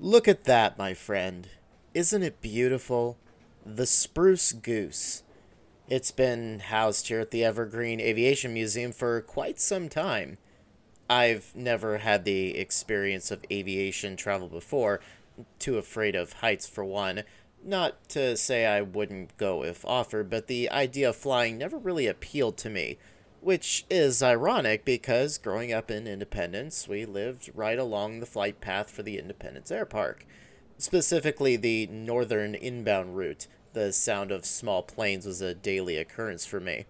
Look at that, my friend. Isn't it beautiful? The spruce goose. It's been housed here at the Evergreen Aviation Museum for quite some time. I've never had the experience of aviation travel before. Too afraid of heights, for one. Not to say I wouldn't go if offered, but the idea of flying never really appealed to me. Which is ironic because growing up in Independence, we lived right along the flight path for the Independence Air Park. Specifically, the northern inbound route. The sound of small planes was a daily occurrence for me.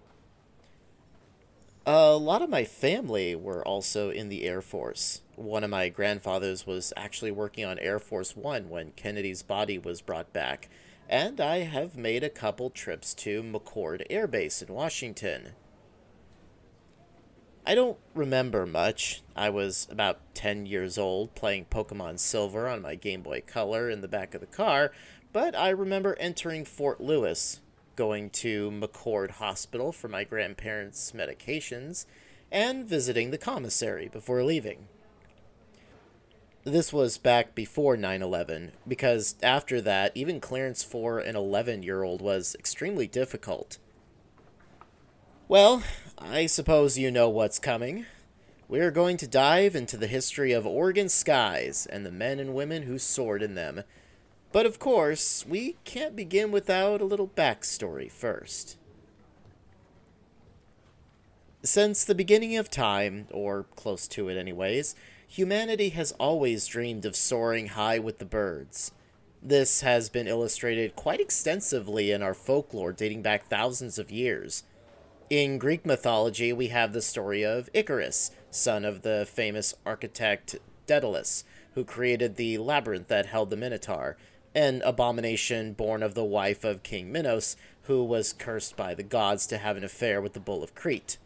A lot of my family were also in the Air Force. One of my grandfathers was actually working on Air Force One when Kennedy's body was brought back. And I have made a couple trips to McChord Air Base in Washington. I don't remember much. I was about 10 years old playing Pokemon Silver on my Game Boy Color in the back of the car, but I remember entering Fort Lewis, going to McChord Hospital for my grandparents' medications, and visiting the commissary before leaving. This was back before 9/11, because after that, even clearance for an 11-year-old was extremely difficult. Well, I suppose you know what's coming. We're going to dive into the history of Oregon skies and the men and women who soared in them. But of course, we can't begin without a little backstory first. Since the beginning of time, or close to it anyways, humanity has always dreamed of soaring high with the birds. This has been illustrated quite extensively in our folklore dating back thousands of years. In Greek mythology, we have the story of Icarus, son of the famous architect Daedalus, who created the labyrinth that held the Minotaur, an abomination born of the wife of King Minos, who was cursed by the gods to have an affair with the Bull of Crete.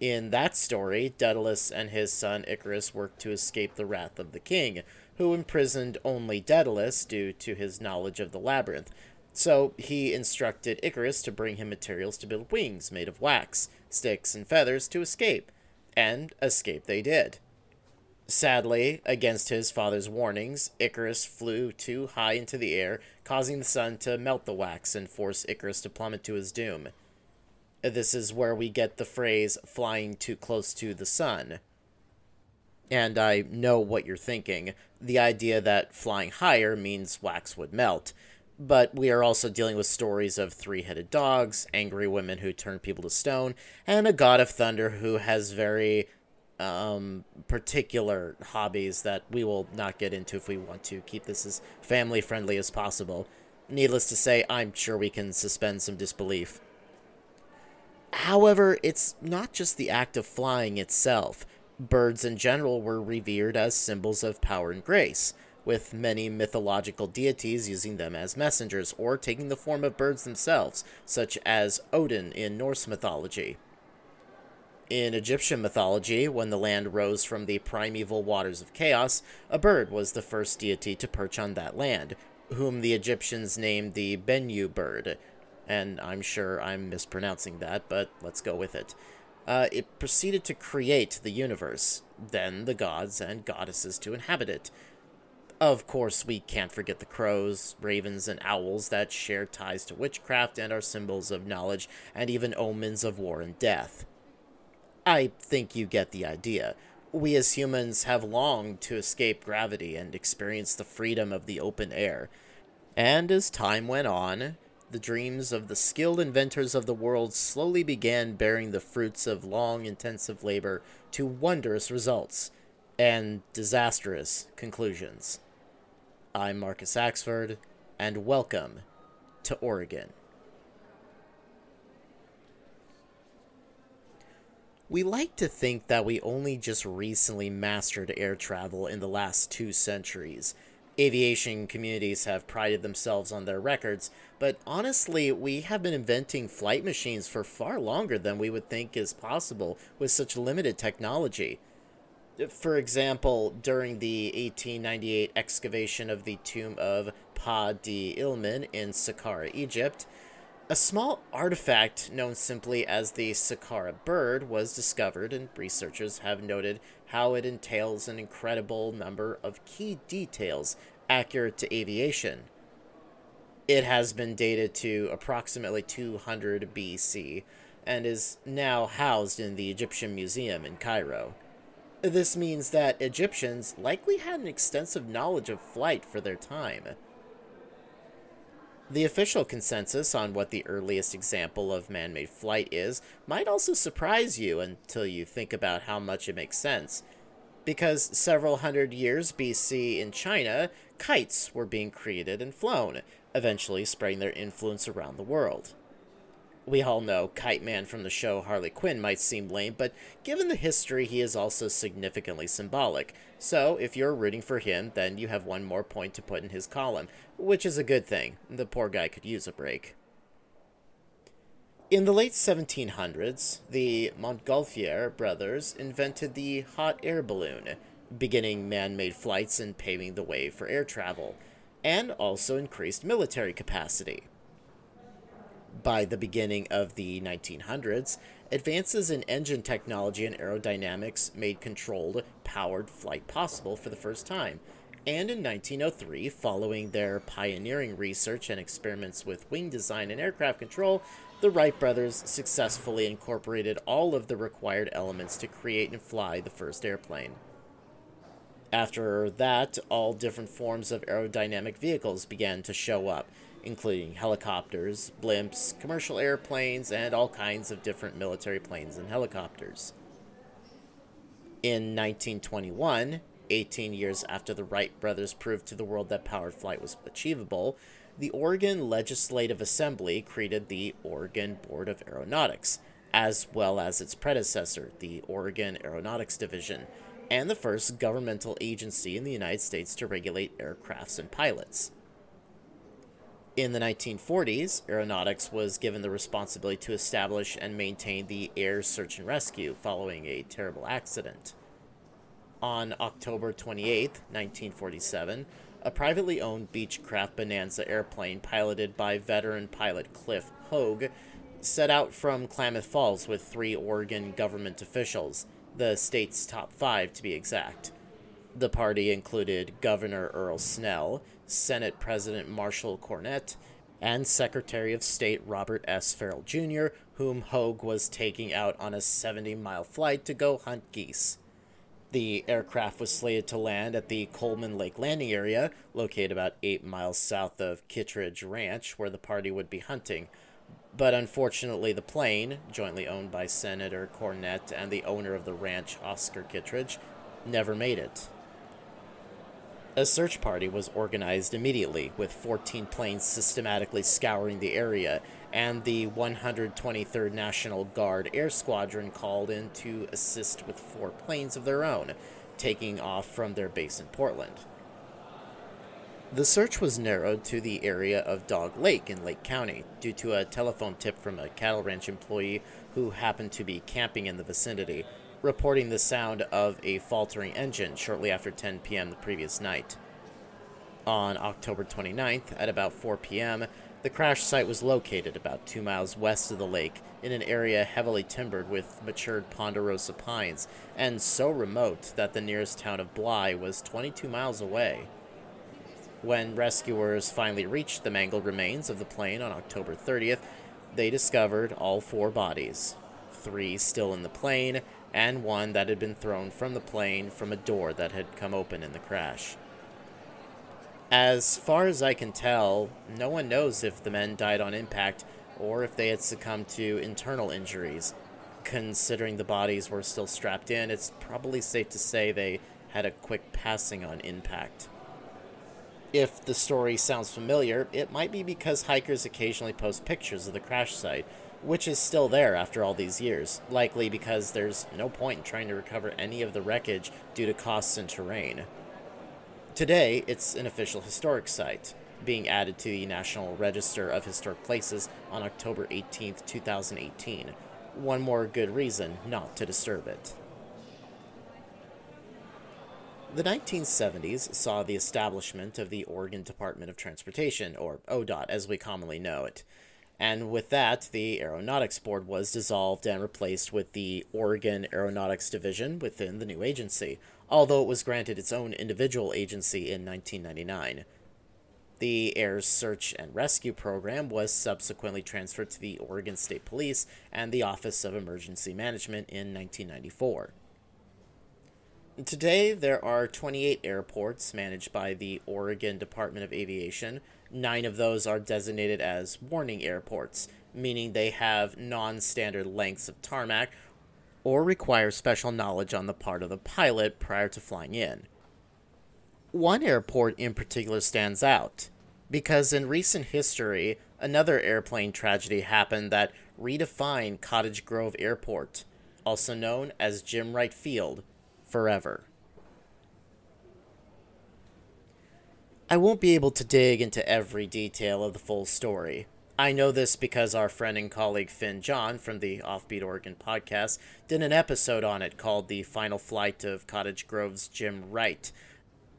In that story, Daedalus and his son Icarus worked to escape the wrath of the king, who imprisoned only Daedalus due to his knowledge of the labyrinth. So he instructed Icarus to bring him materials to build wings made of wax, sticks, and feathers to escape, and escape they did. Sadly, against his father's warnings, Icarus flew too high into the air, causing the sun to melt the wax and force Icarus to plummet to his doom. This is where we get the phrase, flying too close to the sun. And I know what you're thinking, the idea that flying higher means wax would melt. But we are also dealing with stories of three-headed dogs, angry women who turn people to stone, and a god of thunder who has very particular hobbies that we will not get into if we want to keep this as family-friendly as possible. Needless to say, I'm sure we can suspend some disbelief. However, it's not just the act of flying itself. Birds in general were revered as symbols of power and grace, with many mythological deities using them as messengers or taking the form of birds themselves, such as Odin in Norse mythology. In Egyptian mythology, when the land rose from the primeval waters of chaos, a bird was the first deity to perch on that land, whom the Egyptians named the Bennu bird, and I'm sure I'm mispronouncing that, but let's go with it. It proceeded to create the universe, then the gods and goddesses to inhabit it. Of course, we can't forget the crows, ravens, and owls that share ties to witchcraft and are symbols of knowledge and even omens of war and death. I think you get the idea. We as humans have longed to escape gravity and experience the freedom of the open air. And as time went on, the dreams of the skilled inventors of the world slowly began bearing the fruits of long, intensive labor to wondrous results and disastrous conclusions. I'm Marcus Axford, and welcome to Oregon. We like to think that we only just recently mastered air travel in the last 2 centuries. Aviation communities have prided themselves on their records, but honestly, we have been inventing flight machines for far longer than we would think is possible with such limited technology. For example, during the 1898 excavation of the tomb of Pa D. Ilman in Saqqara, Egypt, a small artifact known simply as the Saqqara bird was discovered, and researchers have noted how it entails an incredible number of key details accurate to aviation. It has been dated to approximately 200 BC and is now housed in the Egyptian Museum in Cairo. This means that Egyptians likely had an extensive knowledge of flight for their time. The official consensus on what the earliest example of man-made flight is might also surprise you until you think about how much it makes sense, because several hundred years BC in China, kites were being created and flown, eventually spreading their influence around the world. We all know Kite Man from the show Harley Quinn might seem lame, but given the history, he is also significantly symbolic, so if you're rooting for him, then you have one more point to put in his column, which is a good thing. The poor guy could use a break. In the late 1700s, the Montgolfier brothers invented the hot air balloon, beginning man-made flights and paving the way for air travel, and also increased military capacity. By the beginning of the 1900s, advances in engine technology and aerodynamics made controlled, powered flight possible for the first time, and in 1903, following their pioneering research and experiments with wing design and aircraft control, the Wright brothers successfully incorporated all of the required elements to create and fly the first airplane. After that, all different forms of aerodynamic vehicles began to show up, including helicopters, blimps, commercial airplanes, and all kinds of different military planes and helicopters. In 1921, 18 years after the Wright brothers proved to the world that powered flight was achievable, the Oregon Legislative Assembly created the Oregon Board of Aeronautics, as well as its predecessor, the Oregon Aeronautics Division, and the first governmental agency in the United States to regulate aircrafts and pilots. In the 1940s, aeronautics was given the responsibility to establish and maintain the Air Search and Rescue following a terrible accident. On October 28, 1947, a privately owned Beechcraft Bonanza airplane piloted by veteran pilot Cliff Hogue set out from Klamath Falls with three Oregon government officials, the state's top five to be exact. The party included Governor Earl Snell, Senate President Marshall Cornett, and Secretary of State Robert S. Farrell Jr., whom Hogue was taking out on a 70-mile flight to go hunt geese. The aircraft was slated to land at the Coleman Lake Landing area, located about 8 miles south of Kittredge Ranch, where the party would be hunting. But unfortunately, the plane, jointly owned by Senator Cornett and the owner of the ranch, Oscar Kittredge, never made it. A search party was organized immediately, with 14 planes systematically scouring the area, and the 123rd National Guard Air Squadron called in to assist with 4 planes of their own, taking off from their base in Portland. The search was narrowed to the area of Dog Lake in Lake County due to a telephone tip from a cattle ranch employee who happened to be camping in the vicinity, reporting the sound of a faltering engine shortly after 10 p.m. the previous night. On October 29th, at about 4 p.m., the crash site was located about 2 miles west of the lake in an area heavily timbered with matured ponderosa pines and so remote that the nearest town of Bly was 22 miles away. When rescuers finally reached the mangled remains of the plane on October 30th, they discovered all 4 bodies, 3 still in the plane and 1 that had been thrown from the plane from a door that had come open in the crash. As far as I can tell, no one knows if the men died on impact or if they had succumbed to internal injuries. Considering the bodies were still strapped in, it's probably safe to say they had a quick passing on impact. If the story sounds familiar, it might be because hikers occasionally post pictures of the crash site, which is still there after all these years, likely because there's no point in trying to recover any of the wreckage due to costs and terrain. Today, it's an official historic site, being added to the National Register of Historic Places on October 18, 2018. One more good reason not to disturb it. The 1970s saw the establishment of the Oregon Department of Transportation, or ODOT as we commonly know it. And with that, the Aeronautics Board was dissolved and replaced with the Oregon Aeronautics Division within the new agency, although it was granted its own individual agency in 1999. The Air's Search and Rescue Program was subsequently transferred to the Oregon State Police and the Office of Emergency Management in 1994. Today, there are 28 airports managed by the Oregon Department of Aviation. 9 of those are designated as warning airports, meaning they have non-standard lengths of tarmac or require special knowledge on the part of the pilot prior to flying in. One airport in particular stands out, because in recent history, another airplane tragedy happened that redefined Cottage Grove Airport, also known as Jim Wright Field, forever. I won't be able to dig into every detail of the full story. I know this because our friend and colleague Finn John from the Offbeat Oregon podcast did an episode on it called The Final Flight of Cottage Grove's Jim Wright.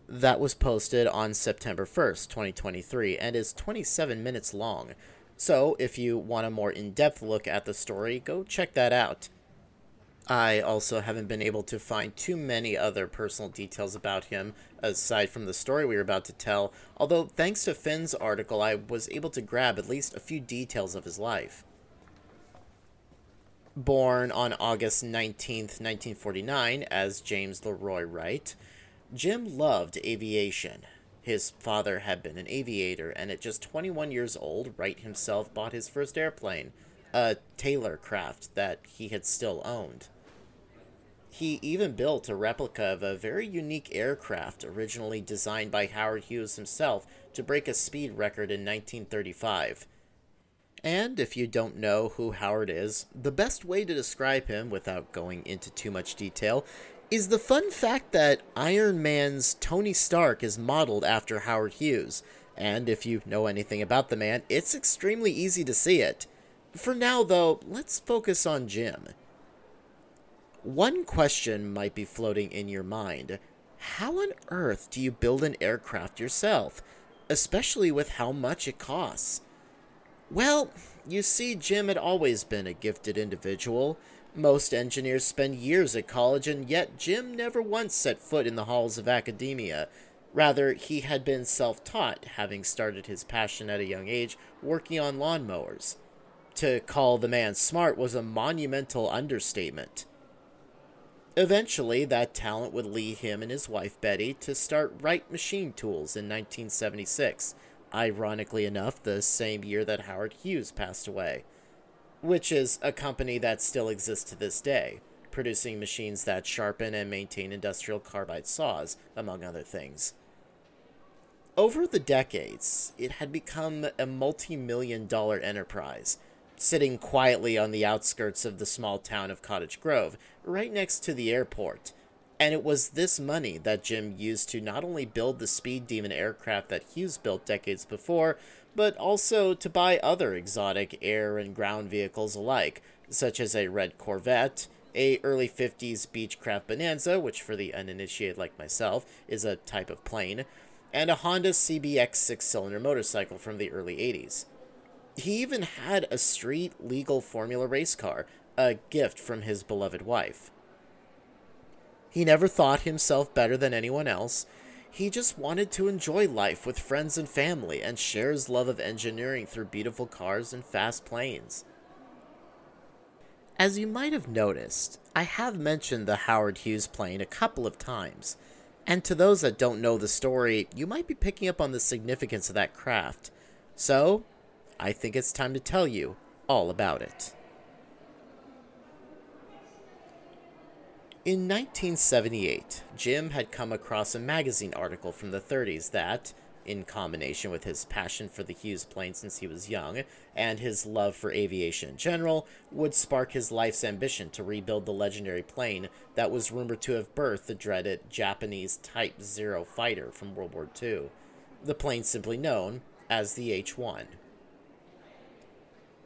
That was posted on September 1st, 2023, and is 27 minutes long. So, if you want a more in-depth look at the story, go check that out. I also haven't been able to find too many other personal details about him, aside from the story we were about to tell, although thanks to Finn's article, I was able to grab at least a few details of his life. Born on August 19th, 1949, as James Leroy Wright, Jim loved aviation. His father had been an aviator, and at just 21 years old, Wright himself bought his first airplane, a Taylor craft that he had still owned. He even built a replica of a very unique aircraft originally designed by Howard Hughes himself to break a speed record in 1935. And if you don't know who Howard is, the best way to describe him without going into too much detail is the fun fact that Iron Man's Tony Stark is modeled after Howard Hughes. And if you know anything about the man, it's extremely easy to see it. For now, though, let's focus on Jim. One question might be floating in your mind. How on earth do you build an aircraft yourself, especially with how much it costs? Well, you see, Jim had always been a gifted individual. Most engineers spend years at college, and yet Jim never once set foot in the halls of academia. Rather, he had been self-taught, having started his passion at a young age working on lawnmowers. To call the man smart was a monumental understatement. Eventually, that talent would lead him and his wife, Betty, to start Wright Machine Tools in 1976, ironically enough, the same year that Howard Hughes passed away, which is a company that still exists to this day, producing machines that sharpen and maintain industrial carbide saws, among other things. Over the decades, it had become a multi-million-dollar enterprise, sitting quietly on the outskirts of the small town of Cottage Grove, right next to the airport. And it was this money that Jim used to not only build the Speed Demon aircraft that Hughes built decades before, but also to buy other exotic air and ground vehicles alike, such as a red Corvette, a early 50s Beechcraft Bonanza, which for the uninitiated like myself is a type of plane, and a Honda CBX 6-cylinder motorcycle from the early 80s. He even had a street-legal Formula race car, a gift from his beloved wife. He never thought himself better than anyone else. He just wanted to enjoy life with friends and family and share his love of engineering through beautiful cars and fast planes. As you might have noticed, I have mentioned the Howard Hughes plane a couple of times, and to those that don't know the story, you might be picking up on the significance of that craft. So, I think it's time to tell you all about it. In 1978, Jim had come across a magazine article from the 30s that, in combination with his passion for the Hughes plane since he was young, and his love for aviation in general, would spark his life's ambition to rebuild the legendary plane that was rumored to have birthed the dreaded Japanese Type 0 fighter from World War II, the plane simply known as the H-1.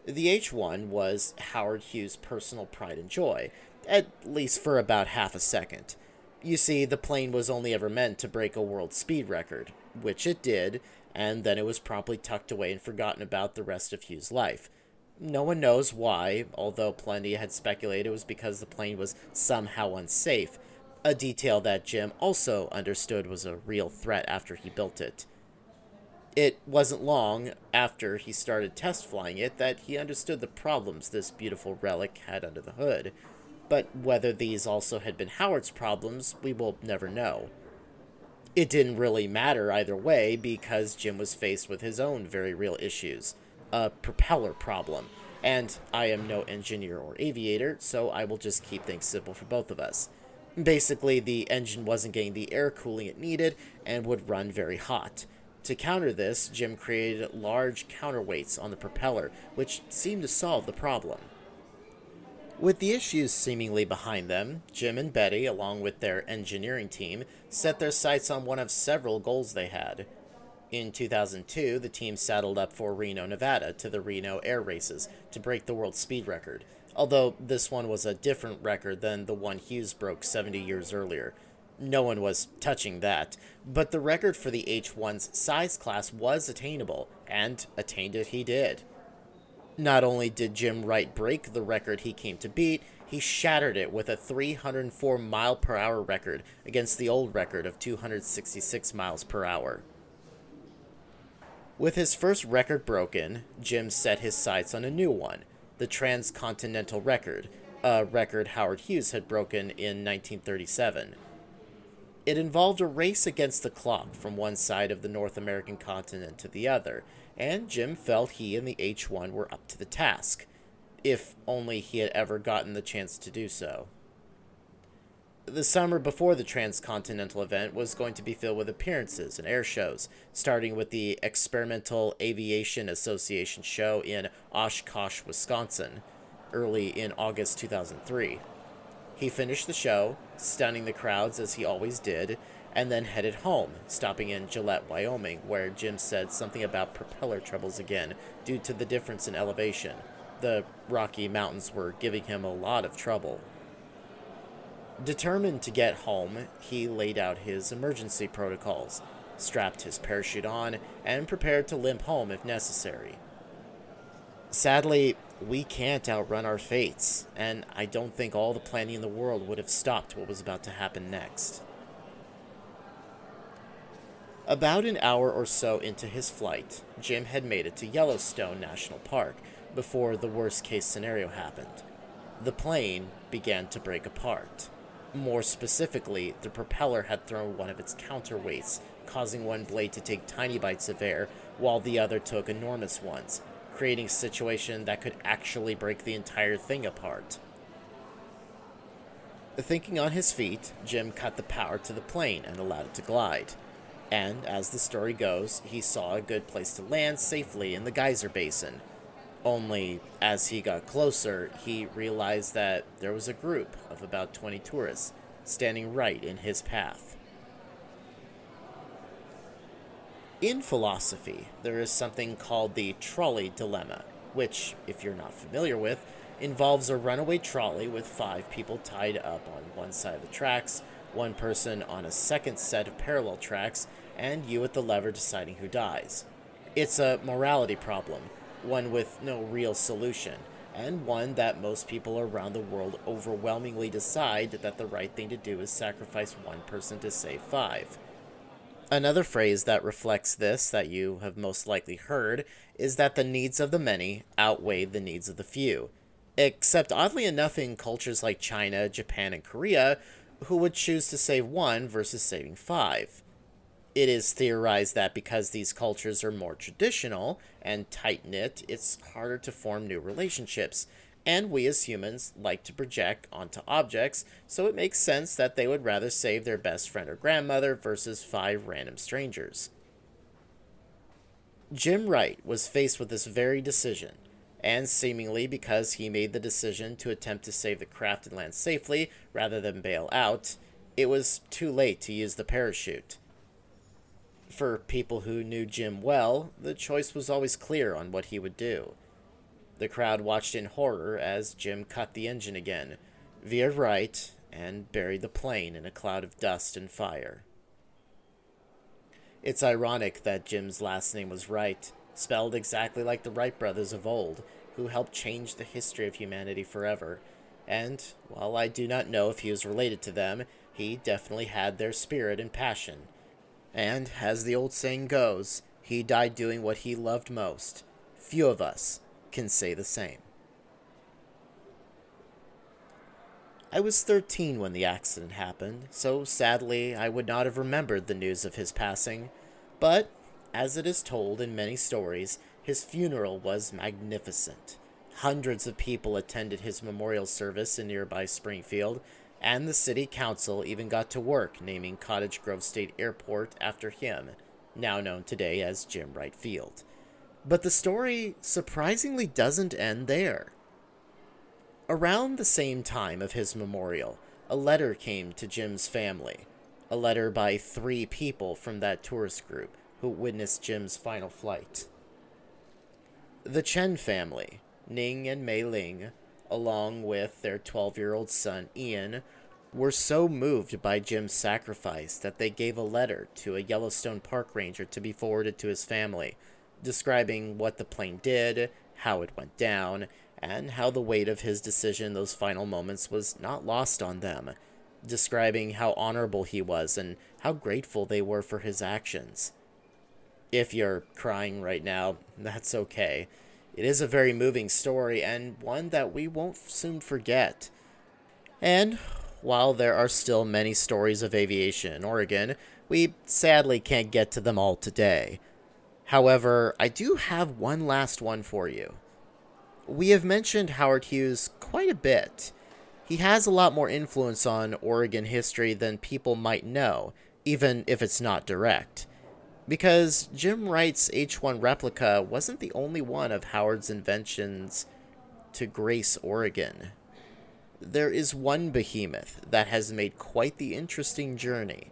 The H-1 was Howard Hughes' personal pride and joy, at least for about half a second. You see, the plane was only ever meant to break a world speed record, which it did, and then it was promptly tucked away and forgotten about the rest of Hughes' life, No one knows why, although plenty had speculated it was because the plane was somehow unsafe, a detail that Jim also understood was a real threat after he built it. It wasn't long after he started test flying it that he understood the problems this beautiful relic had under the hood, but whether these also had been Howard's problems, we will never know. It didn't really matter either way because Jim was faced with his own very real issues. A propeller problem, and I am no engineer or aviator, so I will just keep things simple for both of us. Basically, the engine wasn't getting the air cooling it needed and would run very hot. To counter this, Jim created large counterweights on the propeller, which seemed to solve the problem. With the issues seemingly behind them, Jim and Betty, along with their engineering team, set their sights on one of several goals they had. In 2002, the team saddled up for Reno, Nevada, to the Reno Air Races to break the world speed record, although this one was a different record than the one Hughes broke 70 years earlier. No one was touching that, but the record for the H-1's size class was attainable, and attained it he did. Not only did Jim Wright break the record he came to beat, he shattered it with a 304 mile per hour record against the old record of 266 miles per hour. With his first record broken, Jim set his sights on a new one, the transcontinental record, a record Howard Hughes had broken in 1937. It involved a race against the clock from one side of the North American continent to the other, and Jim felt he and the H-1 were up to the task, if only he had ever gotten the chance to do so. The summer before the transcontinental event was going to be filled with appearances and air shows, starting with the Experimental Aviation Association show in Oshkosh, Wisconsin, early in August 2003. He finished the show, stunning the crowds as he always did, and then headed home, stopping in Gillette, Wyoming, where Jim said something about propeller troubles again due to the difference in elevation. The Rocky Mountains were giving him a lot of trouble. Determined to get home, he laid out his emergency protocols, strapped his parachute on, and prepared to limp home if necessary. Sadly, we can't outrun our fates, and I don't think all the planning in the world would have stopped what was about to happen next. About an hour or so into his flight, Jim had made it to Yellowstone National Park before the worst-case scenario happened. The plane began to break apart. More specifically, the propeller had thrown one of its counterweights, causing one blade to take tiny bites of air, while the other took enormous ones, creating a situation that could actually break the entire thing apart. Thinking on his feet, Jim cut the power to the plane and allowed it to glide. And, as the story goes, he saw a good place to land safely in the geyser basin. Only, as he got closer, he realized that there was a group of about 20 tourists standing right in his path. In philosophy, there is something called the trolley dilemma, which, if you're not familiar with, involves a runaway trolley with 5 people tied up on one side of the tracks, one person on a second set of parallel tracks, and you at the lever deciding who dies. It's a morality problem, one with no real solution, and one that most people around the world overwhelmingly decide that the right thing to do is sacrifice one person to save 5. Another phrase that reflects this that you have most likely heard is that the needs of the many outweigh the needs of the few, except oddly enough in cultures like China, Japan, and Korea, who would choose to save 1 versus saving 5. It is theorized that because these cultures are more traditional and tight-knit, it's harder to form new relationships, and we as humans like to project onto objects, so it makes sense that they would rather save their best friend or grandmother versus 5 random strangers. Jim Wright was faced with this very decision, and seemingly because he made the decision to attempt to save the craft and land safely rather than bail out, it was too late to use the parachute. For people who knew Jim well, the choice was always clear on what he would do. The crowd watched in horror as Jim cut the engine again, veered right, and buried the plane in a cloud of dust and fire. It's ironic that Jim's last name was Wright, spelled exactly like the Wright brothers of old, who helped change the history of humanity forever. And, while I do not know if he is related to them, he definitely had their spirit and passion. And, as the old saying goes, he died doing what he loved most. Few of us can say the same. I was 13 when the accident happened, so sadly I would not have remembered the news of his passing, but, as it is told in many stories, his funeral was magnificent. Hundreds of people attended his memorial service in nearby Springfield, and the city council even got to work naming Cottage Grove State Airport after him, now known today as Jim Wright Field. But the story surprisingly doesn't end there. Around the same time of his memorial, a letter came to Jim's family. A letter by 3 people from that tourist group who witnessed Jim's final flight. The Chen family, Ning and Mei Ling, along with their 12-year-old son Ian, were so moved by Jim's sacrifice that they gave a letter to a Yellowstone park ranger to be forwarded to his family, describing what the plane did, how it went down, and how the weight of his decision in those final moments was not lost on them, describing how honorable he was and how grateful they were for his actions. If you're crying right now, that's okay. It is a very moving story, and one that we won't soon forget. And, while there are still many stories of aviation in Oregon, we sadly can't get to them all today. However, I do have one last one for you. We have mentioned Howard Hughes quite a bit. He has a lot more influence on Oregon history than people might know, even if it's not direct. Because Jim Wright's H-1 replica wasn't the only one of Howard's inventions to grace Oregon. There is one behemoth that has made quite the interesting journey,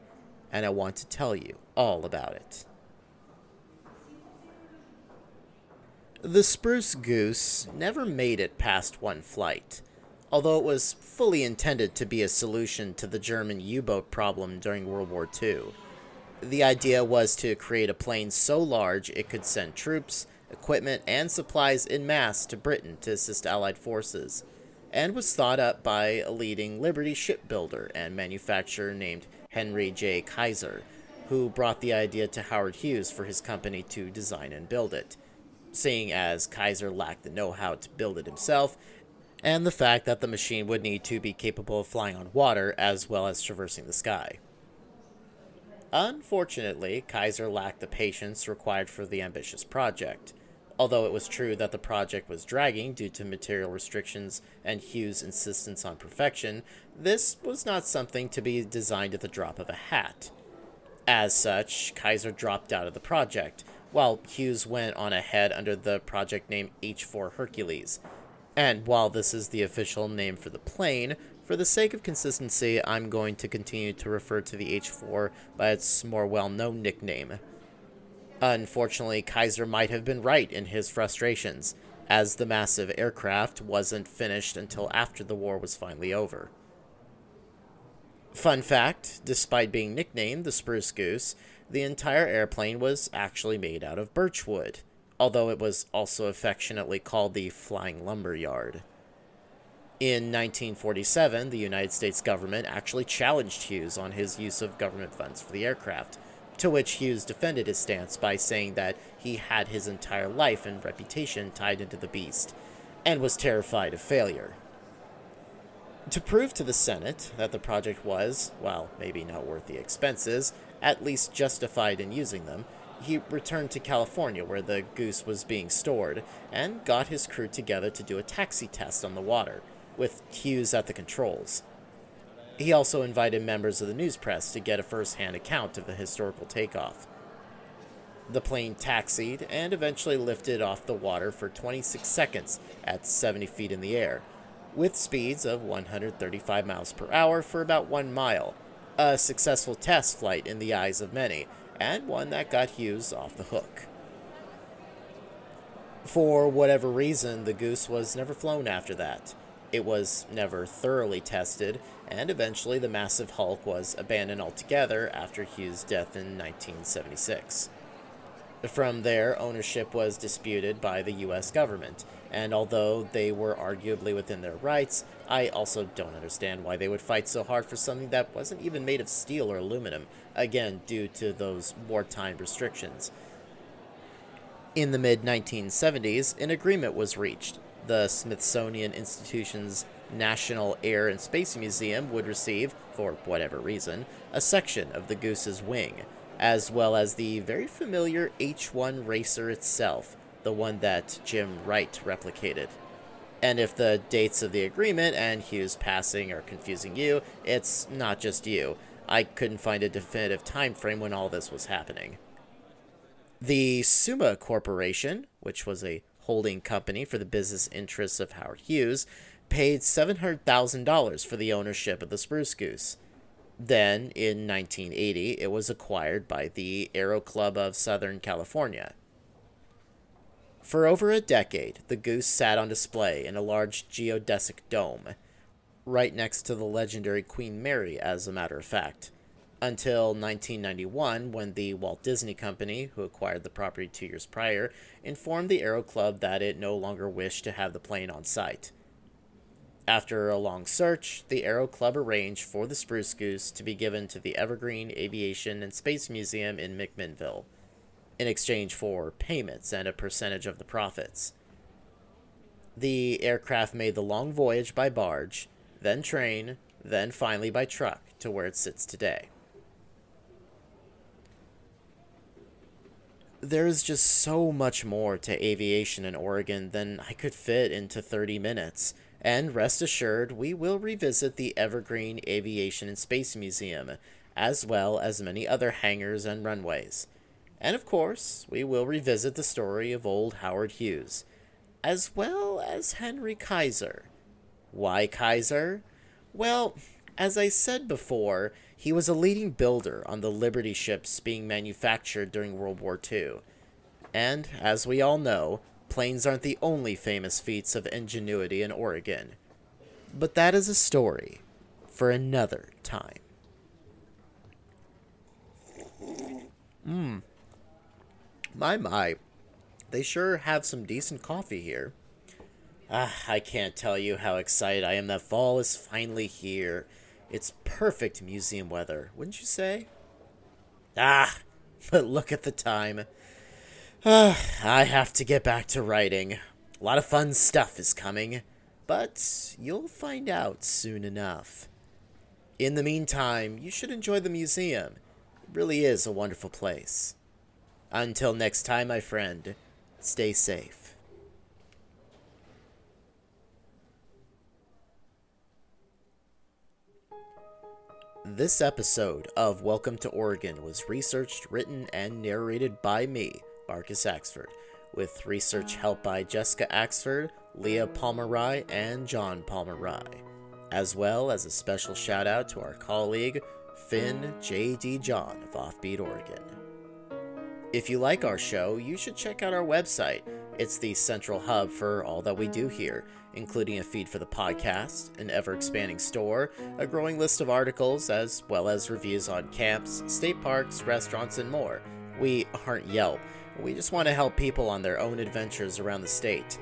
and I want to tell you all about it. The Spruce Goose never made it past 1 flight, although it was fully intended to be a solution to the German U-boat problem during World War II. The idea was to create a plane so large it could send troops, equipment, and supplies en masse to Britain to assist Allied forces, and was thought up by a leading Liberty shipbuilder and manufacturer named Henry J. Kaiser, who brought the idea to Howard Hughes for his company to design and build it. Seeing as Kaiser lacked the know-how to build it himself, and the fact that the machine would need to be capable of flying on water as well as traversing the sky. Unfortunately, Kaiser lacked the patience required for the ambitious project, although it was true that the project was dragging due to material restrictions and Hughes' insistence on perfection. This was not something to be designed at the drop of a hat. As such, Kaiser dropped out of the project, while Hughes went on ahead under the project name H-4 Hercules. And while this is the official name for the plane, for the sake of consistency, I'm going to continue to refer to the H-4 by its more well-known nickname. Unfortunately, Kaiser might have been right in his frustrations, as the massive aircraft wasn't finished until after the war was finally over. Fun fact, despite being nicknamed the Spruce Goose, the entire airplane was actually made out of birchwood, although it was also affectionately called the Flying Lumber Yard. In 1947, the United States government actually challenged Hughes on his use of government funds for the aircraft, to which Hughes defended his stance by saying that he had his entire life and reputation tied into the beast, and was terrified of failure. To prove to the Senate that the project was, while maybe not worth the expenses, at least justified in using them, he returned to California where the goose was being stored, and got his crew together to do a taxi test on the water, with Hughes at the controls. He also invited members of the news press to get a first-hand account of the historical takeoff. The plane taxied, and eventually lifted off the water for 26 seconds at 70 feet in the air, with speeds of 135 miles per hour for about 1 mile, a successful test flight in the eyes of many, and one that got Hughes off the hook. For whatever reason, the Goose was never flown after that. It was never thoroughly tested, and eventually the massive hulk was abandoned altogether after Hughes' death in 1976. From there, ownership was disputed by the U.S. government, and although they were arguably within their rights, I also don't understand why they would fight so hard for something that wasn't even made of steel or aluminum, again, due to those wartime restrictions. In the mid-1970s, an agreement was reached. The Smithsonian Institution's National Air and Space Museum would receive, for whatever reason, a section of the goose's wing, as well as the very familiar H-1 racer itself, the one that Jim Wright replicated. And if the dates of the agreement and Hughes' passing are confusing you, it's not just you. I couldn't find a definitive time frame when all this was happening. The Summa Corporation, which was a holding company for the business interests of Howard Hughes, paid $700,000 for the ownership of the Spruce Goose. Then, in 1980, it was acquired by the Aero Club of Southern California. For over a decade, the goose sat on display in a large geodesic dome, right next to the legendary Queen Mary, as a matter of fact, until 1991, when the Walt Disney Company, who acquired the property 2 years prior, informed the Aero Club that it no longer wished to have the plane on site. After a long search, the Aero Club arranged for the Spruce Goose to be given to the Evergreen Aviation and Space Museum in McMinnville, in exchange for payments and a percentage of the profits. The aircraft made the long voyage by barge, then train, then finally by truck to where it sits today. There is just so much more to aviation in Oregon than I could fit into 30 minutes. And rest assured, we will revisit the Evergreen Aviation and Space Museum, as well as many other hangars and runways. And of course, we will revisit the story of old Howard Hughes, as well as Henry Kaiser. Why Kaiser? Well, as I said before, he was a leading builder on the Liberty ships being manufactured during World War II. And, as we all know, planes aren't the only famous feats of ingenuity in Oregon. But that is a story for another time. My. They sure have some decent coffee here. I can't tell you how excited I am that fall is finally here. It's perfect museum weather, wouldn't you say? But look at the time. I have to get back to writing. A lot of fun stuff is coming, but you'll find out soon enough. In the meantime, you should enjoy the museum. It really is a wonderful place. Until next time, my friend, stay safe. This episode of Welcome to Oregon was researched, written, and narrated by me, Marcus Axford, with research help by Jessica Axford, Leah Palmerai, and John Palmerai, as well as a special shout out to our colleague Finn J.D. John of Offbeat Oregon. If you like our show, you should check out our website. It's the central hub for all that we do here, including a feed for the podcast, an ever-expanding store, a growing list of articles, as well as reviews on camps, state parks, restaurants, and more. We aren't Yelp. We just want to help people on their own adventures around the state.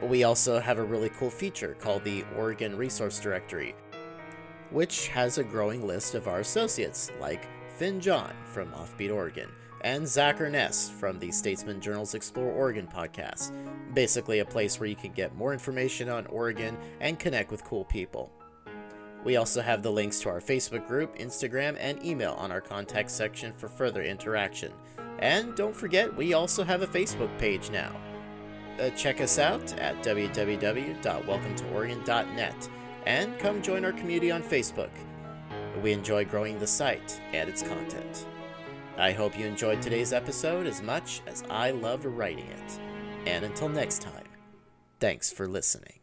We also have a really cool feature called the Oregon Resource Directory, which has a growing list of our associates, like Finn John from Offbeat Oregon, and Zach Ernest from the Statesman Journal's Explore Oregon podcast. Basically a place where you can get more information on Oregon and connect with cool people. We also have the links to our Facebook group, Instagram, and email on our contact section for further interaction. And don't forget, we also have a Facebook page now. Check us out at www.welcometooregon.net and come join our community on Facebook. We enjoy growing the site and its content. I hope you enjoyed today's episode as much as I loved writing it. And until next time, thanks for listening.